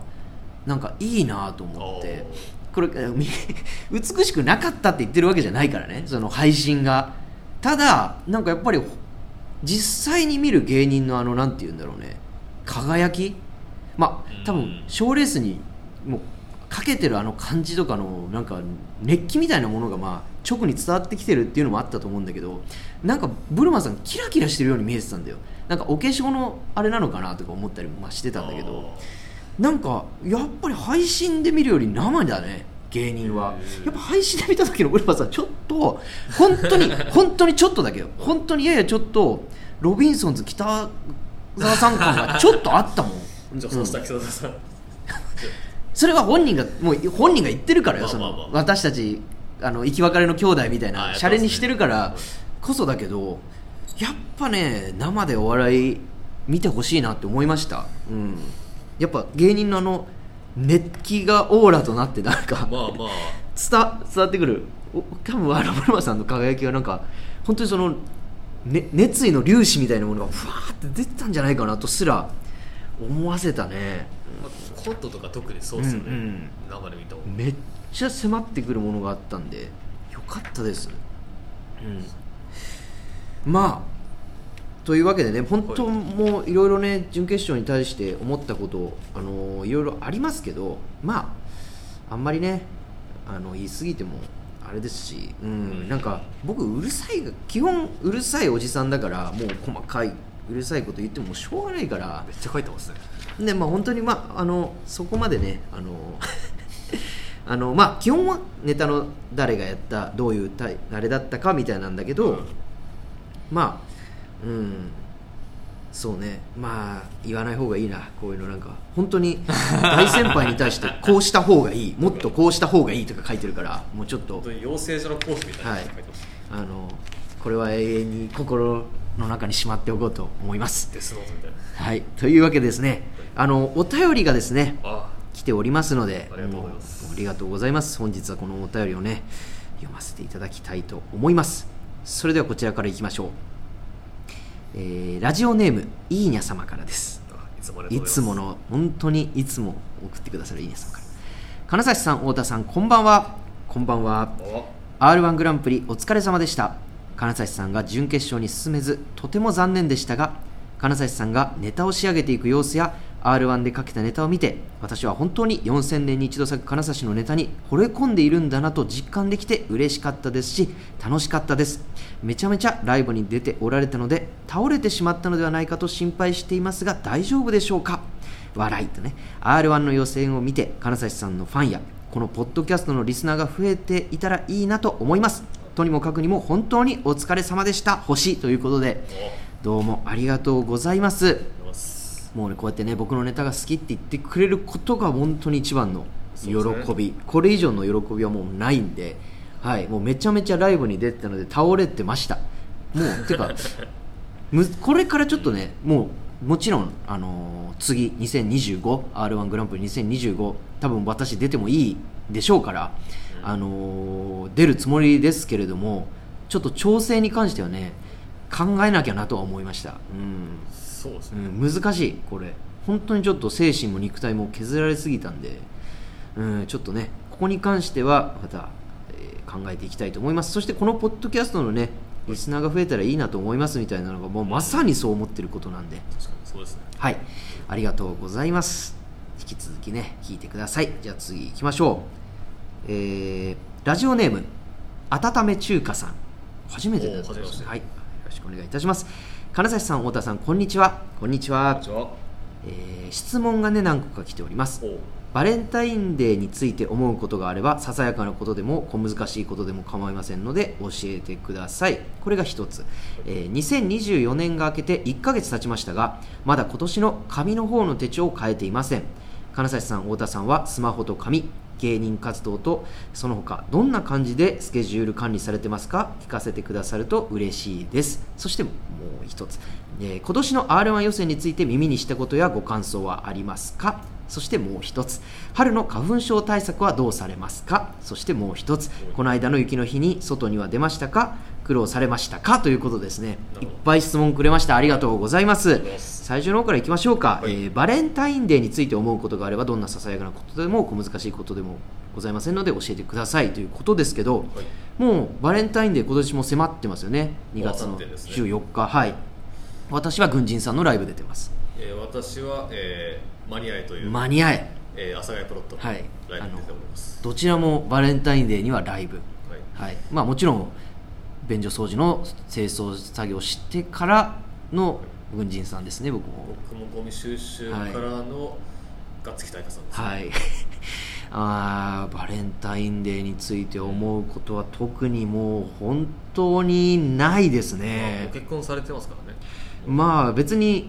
なんかいいなと思って、これ美しくなかったって言ってるわけじゃないからね、その配信が。ただなんかやっぱり実際に見る芸人のあのなんていうんだろうね、輝き、まあ多分賞レースにもうかけてるあの感じとかのなんか熱気みたいなものがまあ直に伝わってきてるっていうのもあったと思うんだけど、なんかブルマさんキラキラしてるように見えてたんだよ。なんかお化粧のあれなのかなとか思ったりもしてたんだけど、なんかやっぱり配信で見るより生だね芸人は。やっぱ配信で見た時のブルマさんちょっと本当に本当にちょっとだけど、本当にややちょっとロビンソンズ北澤さん感がちょっとあったもん。北澤さん、北澤さんそれは本人がもう本人が言ってるからよ。その私たちあの生き別れの兄弟みたいなシャレにしてるからこそだけど、やっぱね生でお笑い見てほしいなって思いました、うん、やっぱ芸人のあの熱気がオーラとなってなんかまあ、まあ、伝, 伝わってくる。多分ワラブルマさんの輝きはなんか本当にその、ね、熱意の粒子みたいなものがふわーって出てたんじゃないかなとすら思わせたね、まあ、コントとか特にそうですよね、うんうん、生で見ためっちゃ迫ってくるものがあったんでよかったです、うん、まあというわけでね、本当もういろいろね準決勝に対して思ったことあのいろいろありますけど、まああんまりねあの言い過ぎてもあれですし、うん、うん、なんか僕うるさい基本うるさいおじさんだからもう細かいうるさいこと言ってもしょうがないからめっちゃ書いてますね。で、まあ、本当に、まあ、あのそこまでねあのあの、まあ、基本はネタの誰がやったどういうあれだったかみたいなんだけど、うん、まあうんそうね、まあ言わない方がいいなこういうの。なんか本当に大先輩に対してこうした方がいいもっとこうした方がいいとか書いてるからもうちょっと本当に養成所のコースみたいなの書いてます、はい、あのこれは永遠に心の中にしまっておこうと思います。ですので、はい、というわけでですね、あのお便りがですねああ来ておりますので、ありがとうございます。ありがとうございます。本日はこのお便りをね読ませていただきたいと思います。それではこちらからいきましょう。えー、ラジオネームイーニャ様からです。いつもありがとうございます。いつもの本当にいつも送ってくださるイーニャ様から。金指さん、太田さん、こんばんは。こんばんは。アールワン グランプリお疲れ様でした。金指さんが準決勝に進めずとても残念でしたが、金指さんがネタを仕上げていく様子や アールワン でかけたネタを見て、私は本当によんせんねんに一度咲く金指のネタに惚れ込んでいるんだなと実感できて嬉しかったですし楽しかったです。めちゃめちゃライブに出ておられたので倒れてしまったのではないかと心配していますが大丈夫でしょうか。笑いとね アールワン の予選を見て金指さんのファンやこのポッドキャストのリスナーが増えていたらいいなと思います。とにもかくにも本当にお疲れ様でした星ということでどうもありがとうございます。もうねこうやってね僕のネタが好きって言ってくれることが本当に一番の喜び、ね、これ以上の喜びはもうないんで、はい、もうめちゃめちゃライブに出てたので倒れてましたもうてかむこれからちょっとねもうもちろん、あのー、次 にせんにじゅうごアールワン グランプリにせんにじゅうご多分私出てもいいでしょうからあのー、出るつもりですけれどもちょっと調整に関してはね考えなきゃなとは思いました、うんそうですねうん、難しいこれ本当にちょっと精神も肉体も削られすぎたんで、うん、ちょっとねここに関してはまた、えー、考えていきたいと思います。そしてこのポッドキャストのねリスナーが増えたらいいなと思いますみたいなのがもうまさにそう思ってることなんで、確かにそうですね、はい、ありがとうございます。引き続きね聞いてください。じゃあ次行きましょう。えー、ラジオネーム温め中華さん初めてだったんですね、はい、よろしくお願いいたします。金指さん太田さんこんにちは。こんにちは、えー、質問がね何個か来ております。バレンタインデーについて思うことがあればささやかなことでも小難しいことでも構いませんので教えてください。これが一つ、えー、にせんにじゅうよねんが明けていっかげつ経ちましたがまだ今年の紙の方の手帳を変えていません。金指さん太田さんはスマホと紙芸人活動とその他どんな感じでスケジュール管理されてますか聞かせてくださると嬉しいです。そしてもう一つ、えー、今年の アールワン 予選について耳にしたことやご感想はありますか。そしてもう一つ春の花粉症対策はどうされますか。そしてもう一つこの間の雪の日に外には出ましたか苦労されましたかということですね。いっぱい質問くれましたありがとうございます。最初の方からいきましょうか、はいえー、バレンタインデーについて思うことがあればどんなささやかなことでも小難しいことでもございませんので教えてくださいということですけど、はい、もうバレンタインデー今年も迫ってますよね。にがつのじゅうよっか、はい私は軍人さんのライブ出てます。えー、私は、えー、間に合いという間に合い、えー、阿佐ヶ谷プロットのライブに出ております。はい、どちらもバレンタインデーにはライブ、はいはい、まあ、もちろん便所掃除の清掃作業してからの軍人さんですね。僕も僕もゴミ収集からのガッツキ大家さんですね。はい、はい、あバレンタインデーについて思うことは特にもう本当にないですね。ご結婚されてますからね。まあ別に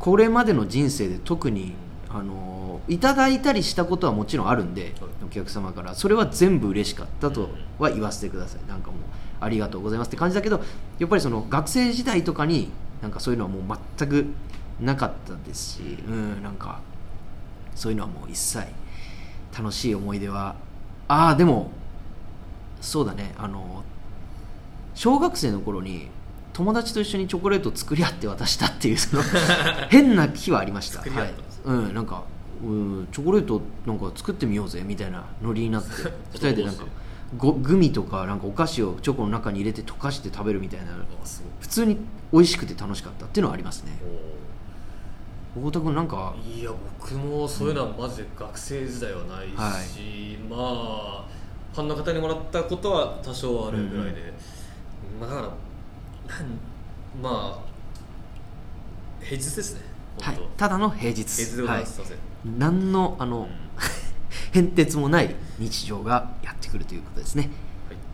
これまでの人生で特にあのいただいたりしたことはもちろんあるんで、お客様からそれは全部嬉しかったとは言わせてください。なんかもうありがとうございますって感じだけど、やっぱりその学生時代とかになんかそういうのはもう全くなかったですし、うん、なんかそういうのはもう一切楽しい思い出は、ああでもそうだね、あの小学生の頃に友達と一緒にチョコレートを作り合って渡したっていうその変な日はありました。作り合ったんです。はい、うん、なんか、うん、チョコレートなんか作ってみようぜみたいなノリになってふたりでなんかごグミとかなんかお菓子をチョコの中に入れて溶かして食べるみたいな、普通に美味しくて楽しかったっていうのはありますね。太田君なんか、いや僕もそういうのはマジで学生時代はないし、うん、はい、まあファンの方にもらったことは多少あるぐらいで、うん、まあだからまあ平日ですね。はい、ただの平日、平日でございます。はい、何のあの、うん、変哲もない日常がやってくるということですね。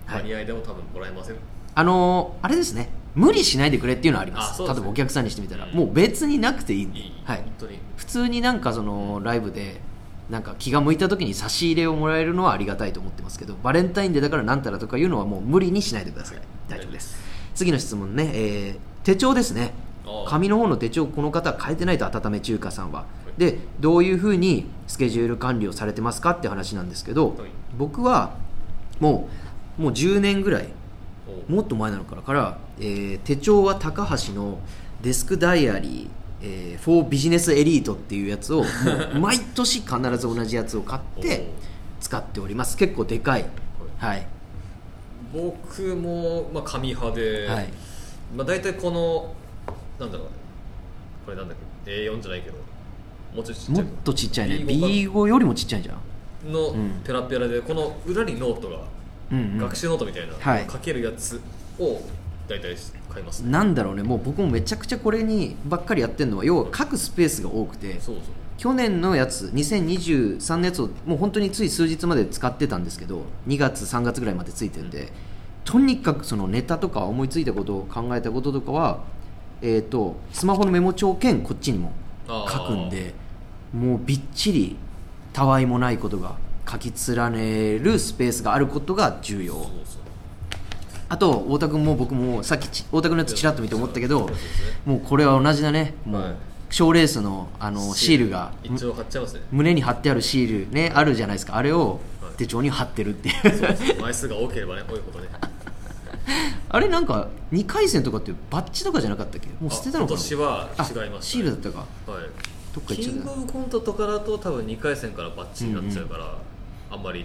はい、間に合いでも多分もらえません。あのー、あれですね、無理しないでくれっていうのはあります。ああ、ね、例えばお客さんにしてみたら、うん、もう別になくていいんで、いい、はい、本当に普通になんかそのライブでなんか気が向いた時に差し入れをもらえるのはありがたいと思ってますけど、バレンタインデーだからなんたらとかいうのはもう無理にしないでください。はい、大丈夫です。次の質問ね、えー、手帳ですね。紙の方の手帳、この方は変えてないと、温め中華さんは。で、どういうふうにスケジュール管理をされてますかって話なんですけど、はい、僕はもう、もうじゅうねんぐらい、もっと前なのからから、えー、手帳は高橋のデスクダイアリー、えー、フォービジネスエリートっていうやつをもう毎年必ず同じやつを買って使っております。結構でかい。はい、僕も、まあ、紙派で、はい、まあ、大体このなんだろう、ね、これなんだっけ、 エーよん じゃないけどもうちょっとちっちゃい、もっとちっちゃいね、 ビーご よりもちっちゃいじゃんの、うん、ペラペラでこの裏にノートが、うんうん、学習ノートみたいな、はい、書けるやつを大体買いますね。なんだろうね、もう僕もめちゃくちゃこれにばっかりやってるのは、要は書くスペースが多くて、そうそう、去年のやつにせんにじゅうさんのやつをもう本当につい数日まで使ってたんですけど、にがつさんがつぐらいまでついてるんで、うん、とにかくそのネタとか思いついたことを考えたこととかはえー、とスマホのメモ帳兼こっちにも書くんで、もうびっちりたわいもないことが書き連ねるスペースがあることが重要。そうそう、あと太田君も僕もさっき太田君のやつちらっと見て思ったけど、もうこれは同じだね。もう賞レース の, あのシールが一応貼っちゃいますね。胸に貼ってあるシールね、あるじゃないですか、あれを手帳に貼ってるっていう、はい、そうです。枚数が多ければね、多いことね。あれなんかにかい戦とかってバッジとかじゃなかったっけ、もう捨てたのかな。今年は違いました、ね、シールだったか、はい、どっか行っちゃった。キングオブコントとかだと多分にかい戦からバッジになっちゃうから、うんうん、あんまり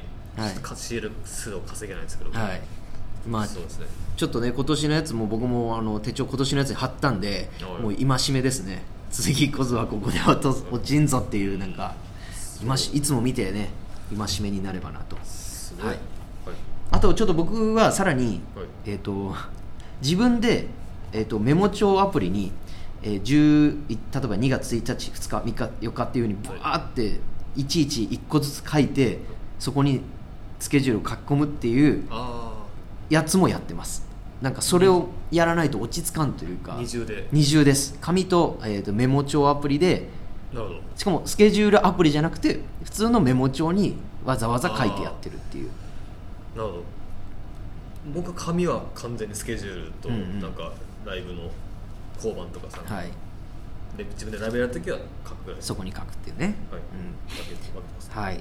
シール数を稼げないんですけど、はい、まあ、そうですね、ちょっとね今年のやつも僕もあの手帳今年のやつに貼ったんで、もう戒めですね。次こそはここで落ちんぞっていう、なんか い, いつも見てね、戒めになればなと。すごい、はい、あとちょっと僕はさらに、はい、えー、と自分で、えー、とメモ帳アプリに、えー、じゅう例えばにがつついたちふつかみっかよっかっていう風にバーっていちいちいっこずつ書いて、そこにスケジュールを書き込むっていうやつもやってます。なんかそれをやらないと落ち着かんというか、二重で、二重です。紙 と,、えー、とメモ帳アプリで、なるほど、しかもスケジュールアプリじゃなくて普通のメモ帳にわざわざ書いてやってるっていう。なるほど。僕は紙は完全にスケジュールと、なんかライブの交番とかさ、うんうん、はい、で自分でライブやるときは書くぐらい、そこに書くっていうね、はい、うん、はい、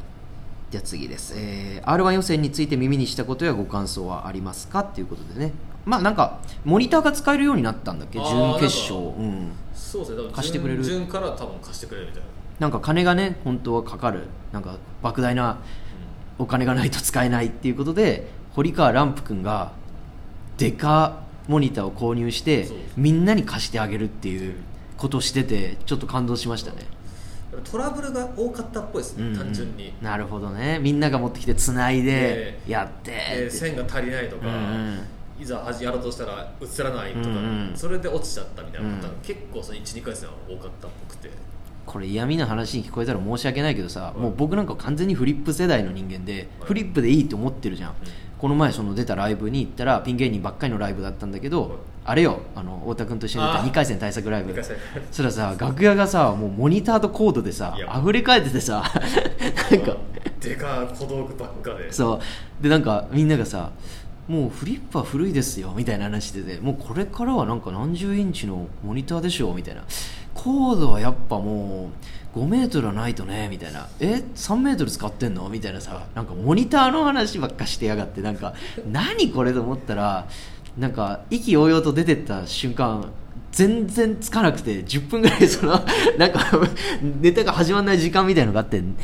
じゃあ次です、えー、アールワン 予選について耳にしたことやご感想はありますかっていうことでね。まあなんかモニターが使えるようになったんだっけ、準決勝、うん、そうですね、貸してくれる、準から多分貸してくれるみたいな、なんか金がね本当はかかる、なんか莫大なお金がないと使えないっていうことで、堀川ランプ君がデカモニターを購入してみんなに貸してあげるっていうことをしてて、ちょっと感動しましたね。トラブルが多かったっぽいですね、うん、単純に。なるほどね。みんなが持ってきてつないでやって、えーえー、線が足りないとか、うん、いざやろうとしたら映らないとか、うん、それで落ちちゃったみたいなことが、うん、結構その いちにかい戦は多かったっぽくて、これ嫌味な話に聞こえたら申し訳ないけどさ、はい、もう僕なんか完全にフリップ世代の人間で、はい、フリップでいいと思ってるじゃん、はい、この前その出たライブに行ったらピン芸人ばっかりのライブだったんだけど、はい、あれよ、あの太田君と一緒に出たにかい戦対策ライブ、そらさ楽屋がさもうモニターとコードでさ溢れ返っててさなんかでかい小道具ばっかで、そうで、なんかみんながさもうフリップは古いですよみたいな話してて、もうこれからはなんか何十インチのモニターでしょみたいな、コードはやっぱもうごメートルはないとねみたいな、えさんメートル使ってんのみたいなさ、なんかモニターの話ばっかしてやがって、なんか何これと思ったら、なんか意気揚々と出てった瞬間全然つかなくて、じゅっぷんぐらいそのなんかネタが始まらない時間みたいなのがあって、もう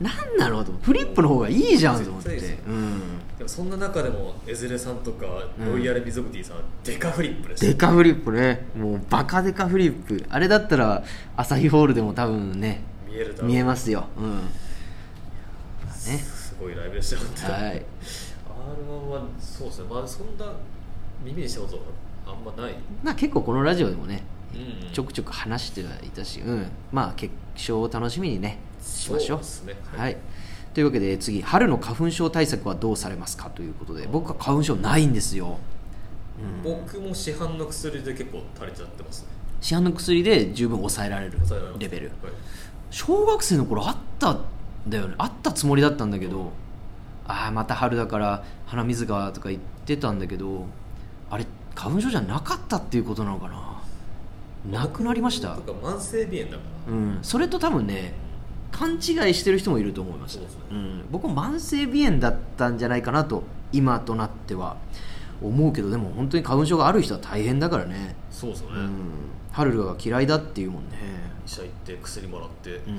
何なのと、フリップの方がいいじゃんと思って、うん、でもそんな中でもエズレさんとかロイヤルビゾグティさんはデカフリップでした、うん、デカフリップね、もうバカデカフリップ、あれだったらアサヒホールでも多分ね見えるだろう、見えますよ、うん、ね、すごいライブでしたよね、はい、アールワン はそうですね、まあそんな耳にしたことあんまないな。結構このラジオでもね、うんうん、ちょくちょく話してはいたし、うん、まあ決勝を楽しみにねしましょう。そうですね、はいはい、というわけで次、春の花粉症対策はどうされますかということで、僕は花粉症ないんですよ、うん、僕も市販の薬で結構足りちゃってますね。市販の薬で十分抑えられるレベル、はい、小学生の頃あったんだよね、あったつもりだったんだけど、うん、ああまた春だから鼻水がとか言ってたんだけど、あれ花粉症じゃなかったっていうことなのかな、なくなりました。慢性鼻炎だから、うん、それと多分ね勘違いしてる人もいると思います。そうですね、うん、僕も慢性鼻炎だったんじゃないかなと今となっては思うけど、でも本当に花粉症がある人は大変だからね。そうですね、うん、春が嫌いだっていうもんね、医者行って薬もらって、うん、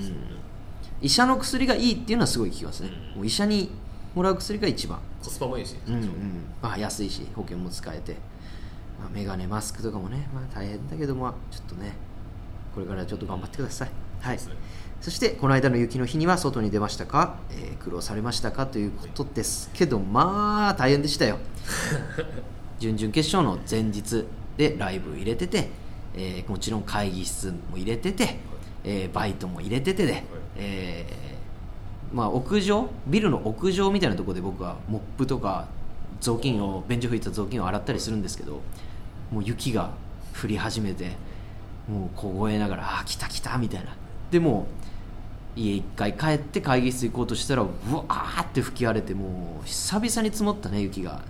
医者の薬がいいっていうのはすごい聞きますね、うん、もう医者にもらう薬が一番コスパもいいし、うんうん、まあ、安いし保険も使えて、まあ、メガネマスクとかもね、まあ、大変だけど、まあ、ちょっとねこれからちょっと頑張ってください、はい、そ, そしてこの間の雪の日には外に出ましたか、えー、苦労されましたかということですけど、まあ大変でしたよ準々決勝の前日でライブ入れてて、えー、もちろん会議室も入れてて、えー、バイトも入れててで、えー、まあ屋上、ビルの屋上みたいなところで僕はモップとか雑巾を、便所拭いた雑巾を洗ったりするんですけど、もう雪が降り始めて、もう凍えながら、あー来た来たみたいな、でもう家一回帰って会議室行こうとしたら、うわーって吹き荒れて、もう久々に積もったね雪が。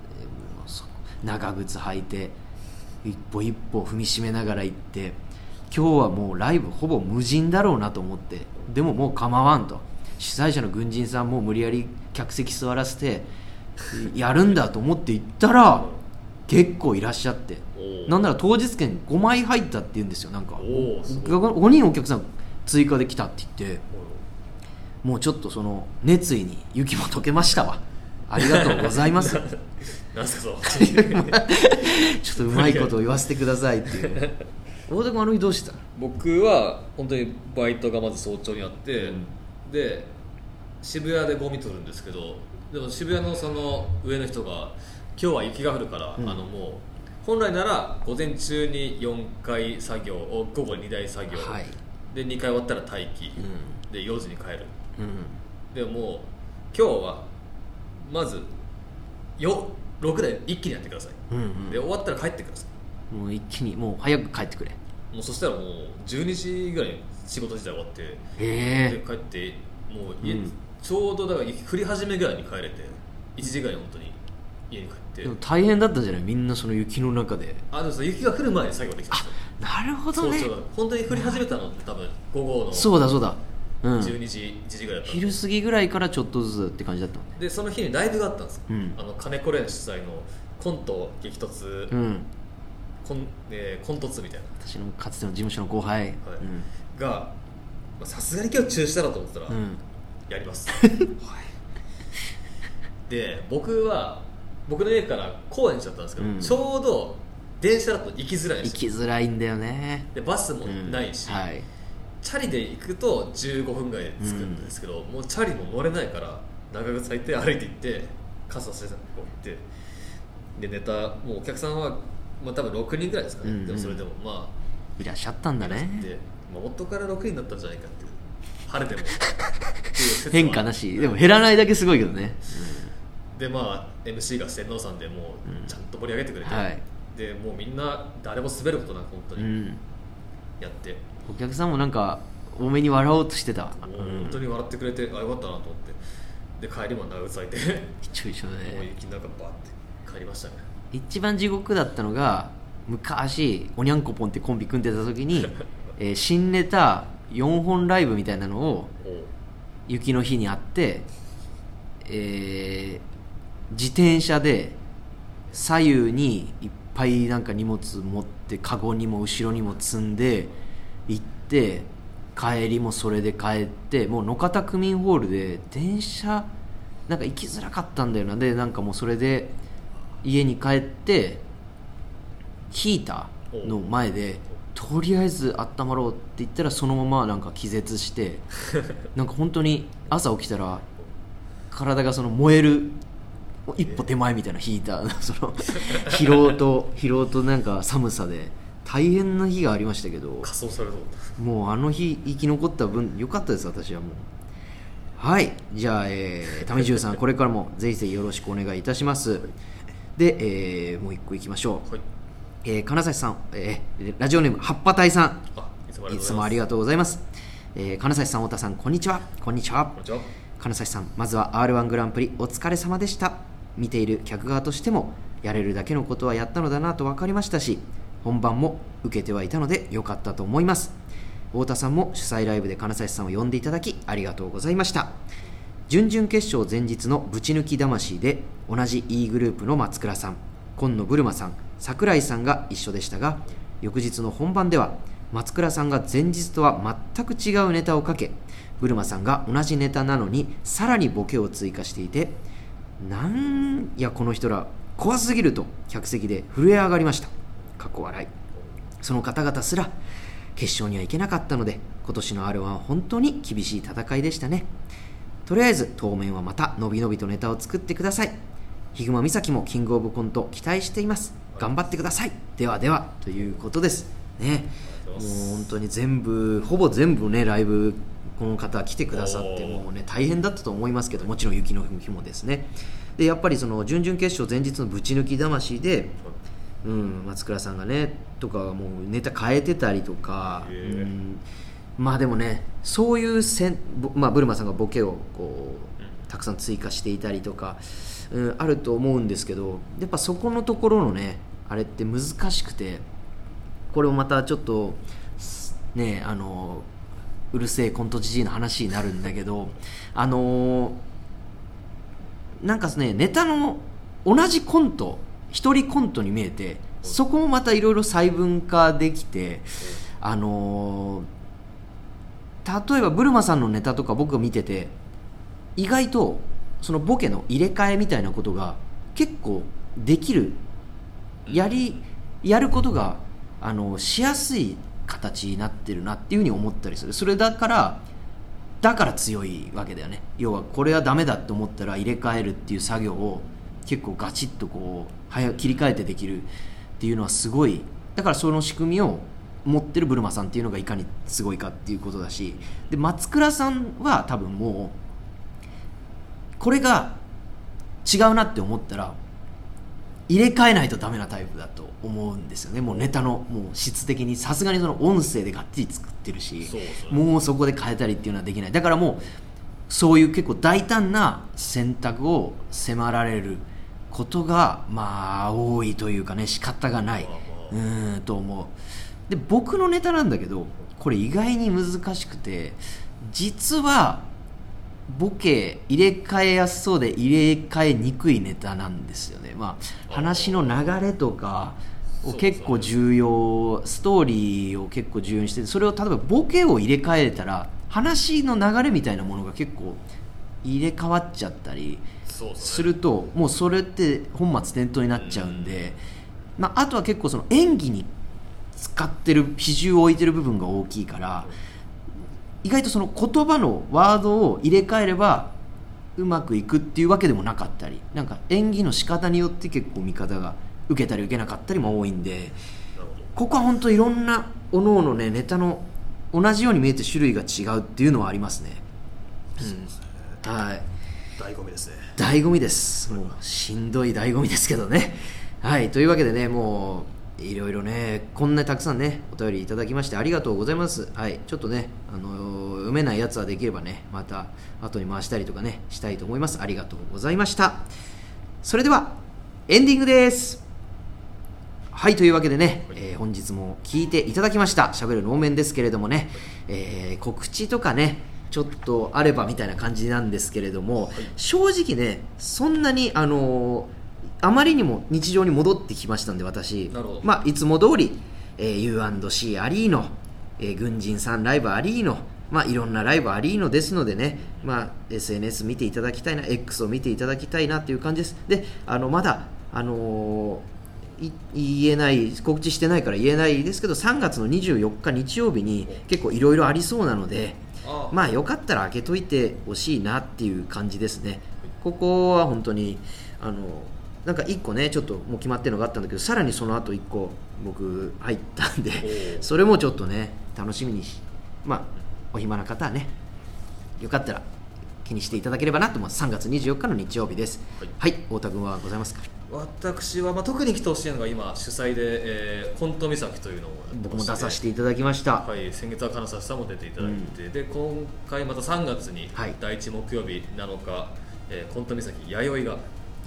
長靴履いて一歩一歩踏みしめながら行って、今日はもうライブほぼ無人だろうなと思って、でももう構わんと、主催者の軍人さんも無理やり客席座らせてやるんだと思って行ったら結構いらっしゃって、なんなら当日券ごまい入ったって言うんですよ。なんかごにんお客さん追加で来たって言って、もうちょっとその熱意に雪も溶けましたわ、ありがとうございますなんすかそうちょっとうまいことを言わせてくださいっていう大田君、あの日どうした？僕は本当にバイトがまず早朝にあって、うん、で渋谷でゴミ取るんですけど、でも渋谷のその上の人が今日は雪が降るから、うん、あのもう本来なら午前中によんかい作業を午後にだい作業、はい、でにかい終わったら待機、うん、でよじに帰る、うん、でも今日はまずよろくだい一気にやってください、うんうん、で終わったら帰ってください、もう一気にもう早く帰ってくれ、もうそしたらもうじゅうにじぐらいに仕事自体終わって、で帰ってもう家、うん、ちょうどだから降り始めぐらいに帰れていちじぐらいに本当に家に帰って、でも大変だったんじゃない、みんなその雪の中で。あ、でも雪が降る前に作業できたんですよ。なるほどね。そうそう、本当に降り始めたのって多分午後のそうだそうだ、うん、じゅうにじいちじぐらいだった、昼過ぎぐらいからちょっとずつって感じだったので、その日にライブがあったんですよ、うん、あの金子連主催のコント激突、うん、コン、えー、コントツみたいな、私のかつての事務所の後輩、はい、うん、がさすがに今日中止だなと思ったら、うん、やりますで僕は僕の家から高円寺だったんですけど、うん、ちょうど電車だと行きづらいし、行きづらいんだよね。でバスもないし、うんはい、チャリで行くとじゅうごふんぐらいで着くんですけど、うん、もうチャリも乗れないから長靴履いて歩いて行って傘差してこう行ってで寝た。もうお客さんは、まあ、多分ろくにんぐらいですかね、うんうん、でもそれでもまあいらっしゃったんだね。で、まあ、元からろくにんだったんじゃないかっていう、晴れても変化なし、でも減らないだけすごいけどね、うん、でまあ エムシー が洗脳さんでもうちゃんと盛り上げてくれて、うんはい、でもうみんな誰も滑ることなく本当にやって、うん、お客さんもなんか多めに笑おうとしてた、うん、本当に笑ってくれて、あよかったなと思って、で帰りも長靴履いて一緒一緒だね。もう雪の中バーって帰りましたね。一番地獄だったのが昔おにゃんこぽんってコンビ組んでた時に、えー、新ネタよんほんライブみたいなのを雪の日にあって、えー、自転車で左右にいっぱいなんか荷物持ってカゴにも後ろにも積んで行って帰りもそれで帰って、もう野方区民ホールで電車なんか行きづらかったんだよな。でなんかもうそれで家に帰ってヒーターの前でとりあえず温まろうって言ったらそのままなんか気絶してなんか本当に朝起きたら体がその燃える一歩手前みたいなヒーターのその疲労と疲労となんか寒さで大変な日がありましたけど、仮装されそう。もうあの日生き残った分良かったです。私はもうはい。じゃあたみじゅうさんこれからもぜひぜひよろしくお願いいたします。で、えー、もう一個いきましょう、はい。えー、金指さん、えー、ラジオネーム葉っぱ隊さん、あ い, ついつもありがとうございます。えー、金指さん、太田さん、こんにちは。こんにちは。金指さん、まずは アールワン グランプリお疲れ様でした。見ている客側としてもやれるだけのことはやったのだなと分かりましたし、本番も受けてはいたので良かったと思います。太田さんも主催ライブで金指さんを呼んでいただきありがとうございました。準々決勝前日のぶち抜き魂で同じ E グループの松倉さん、今野ブルマさん、桜井さんが一緒でしたが、翌日の本番では松倉さんが前日とは全く違うネタをかけ、ブルマさんが同じネタなのにさらにボケを追加していて、なんやこの人ら怖すぎると客席で震え上がりました。過去笑い。その方々すら決勝には行けなかったので、今年の アールワン は本当に厳しい戦いでしたね。とりあえず当面はまたのびのびとネタを作ってください。ヒグマミサキもキングオブコント期待しています。頑張ってください。ではでは、ということですね。もう本当に全部ほぼ全部ねライブこの方来てくださってもうね大変だったと思いますけど、もちろん雪の日もですね。でやっぱりその準々決勝前日のぶち抜き魂で、うん、松倉さんがねとかもうネタ変えてたりとか、うん、まあでもねそういうせん、まあ、ブルマさんがボケをこうたくさん追加していたりとか、うん、あると思うんですけど、やっぱそこのところのねあれって難しくて、これもまたちょっとねあのうるせえコントじじいの話になるんだけどあのなんかねネタの同じコント一人コントに見えて、そこもまたいろいろ細分化できて、あの例えばブルマさんのネタとか僕が見てて意外とそのボケの入れ替えみたいなことが結構できる、やりやることがあのしやすい形になってるなっていう風に思ったりする。それだからだから強いわけだよね。要はこれはダメだと思ったら入れ替えるっていう作業を結構ガチッとこう早く切り替えてできるっていうのはすごい。だからその仕組みを持ってるブルマさんっていうのがいかにすごいかっていうことだし、で松倉さんは多分もうこれが違うなって思ったら入れ替えないとダメなタイプだと思うんですよね。もうネタのもう質的にさすがにその音声でがっちり作ってるし、そうそうもうそこで変えたりっていうのはできない。だからもうそういう結構大胆な選択を迫られることがまあ多いというかね、仕方がない、うーんと思う。で僕のネタなんだけどこれ意外に難しくて、実はボケ入れ替えやすそうで入れ替えにくいネタなんですよね。まあ話の流れとかを結構重要、ストーリーを結構重要にして、それを例えばボケを入れ替えたら話の流れみたいなものが結構入れ替わっちゃったりすると、もうそれって本末転倒になっちゃうんで、まあ、あとは結構その演技に使ってる比重を置いてる部分が大きいから、意外とその言葉のワードを入れ替えればうまくいくっていうわけでもなかったり、なんか演技の仕方によって結構見方が受けたり受けなかったりも多いんで、ここは本当いろんなおのおのね、ネタの同じように見えて種類が違うっていうのはありますね。そうですね、うん、はい、醍醐味ですね。醍醐味です。もうしんどい醍醐味ですけどね。はい、というわけでね、もういろいろね、こんなにたくさんねお便りいただきましてありがとうございます。はい、ちょっとね、あのー、読めないやつはできればね、また後に回したりとかねしたいと思います。ありがとうございました。それではエンディングです。はい、というわけでね、えー、本日も聞いていただきましたしゃべる能面ですけれどもね、えー、告知とかねちょっとあればみたいな感じなんですけれども、正直ねそんなにあのー、あまりにも日常に戻ってきましたんで私、まあ、いつも通り、えー、ユーアンドシー アリーノ、えー、軍人さんライブアリーノ、まあ、いろんなライブアリーノですのでね、まあ、エスエヌエス 見ていただきたいな、 X を見ていただきたいなという感じです。で、あのまだあのー言えない、告知してないから言えないですけど、さんがつのにじゅうよっか日曜日に結構いろいろありそうなので、ああ、まあよかったら開けといてほしいなっていう感じですね。ここは本当にあのなんかいっこねちょっともう決まってるのがあったんだけど、さらにその後いっこ僕入ったんで、それもちょっとね楽しみに、まあお暇な方はねよかったら気にしていただければなと思います。さんがつにじゅうよっかの日曜日です。はい、はい、太田君はございますか？私は、まあ、特に来てほしいのが今主催で、えー、コント岬というのを僕も出させていただきました。はい、先月は金沢さんも出ていただいて、うん、で今回またさんがつにだいいち木曜日なのか、はい、えー、コント岬弥生が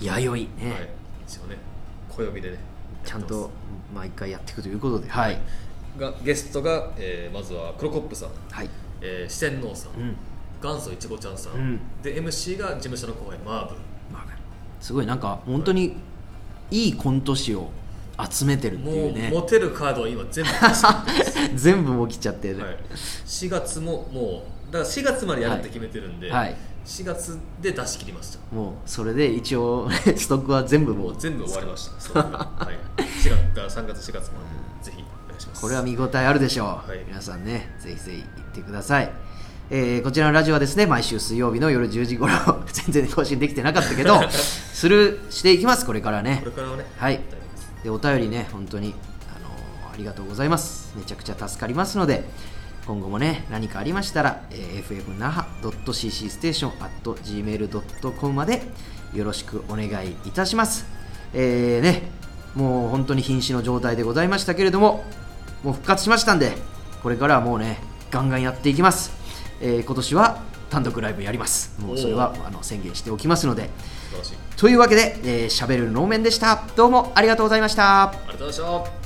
弥生ね、はい、一応ね小呼びでねちゃんと毎回やっていくということで、はい、がゲストが、えー、まずはクロコップさん、はい、えー、四天王さん、うん、元祖いちごちゃんさん、うん、で エムシー が事務所の後輩マーブル。すごいなんか本当に、はい、いいコント師を集めてるっていうね。もうモテるカードを今全部全部もう来ちゃってる、はい、しがつももうだからしがつまでやるって決めてるんで、はいはい、しがつで出し切りました。もうそれで一応ストックは全部もう、もう全部終わりました。そういう、はい、しがつからさんがつしがつまでぜひお願いします。これは見応えあるでしょう、はい、皆さんねぜひぜひ行ってください。えー、こちらのラジオはですね毎週水曜日の夜じゅうじ頃全然更新できてなかったけどスルーしていきますこれからね。これからはね、はい、でお便りね本当に、あのー、ありがとうございます。めちゃくちゃ助かりますので、今後もね何かありましたら、えー、エフエム那覇ドットシーシーステーションアットジーメールドットコム までよろしくお願いいたします。えーね、もう本当に瀕死の状態でございましたけれども、もう復活しましたんでこれからはもうねガンガンやっていきます。えー、今年は単独ライブやります。もうそれはあの宣言しておきますので。というわけで、えー、しゃべる能面でした。どうもありがとうございました。ありがとうございました。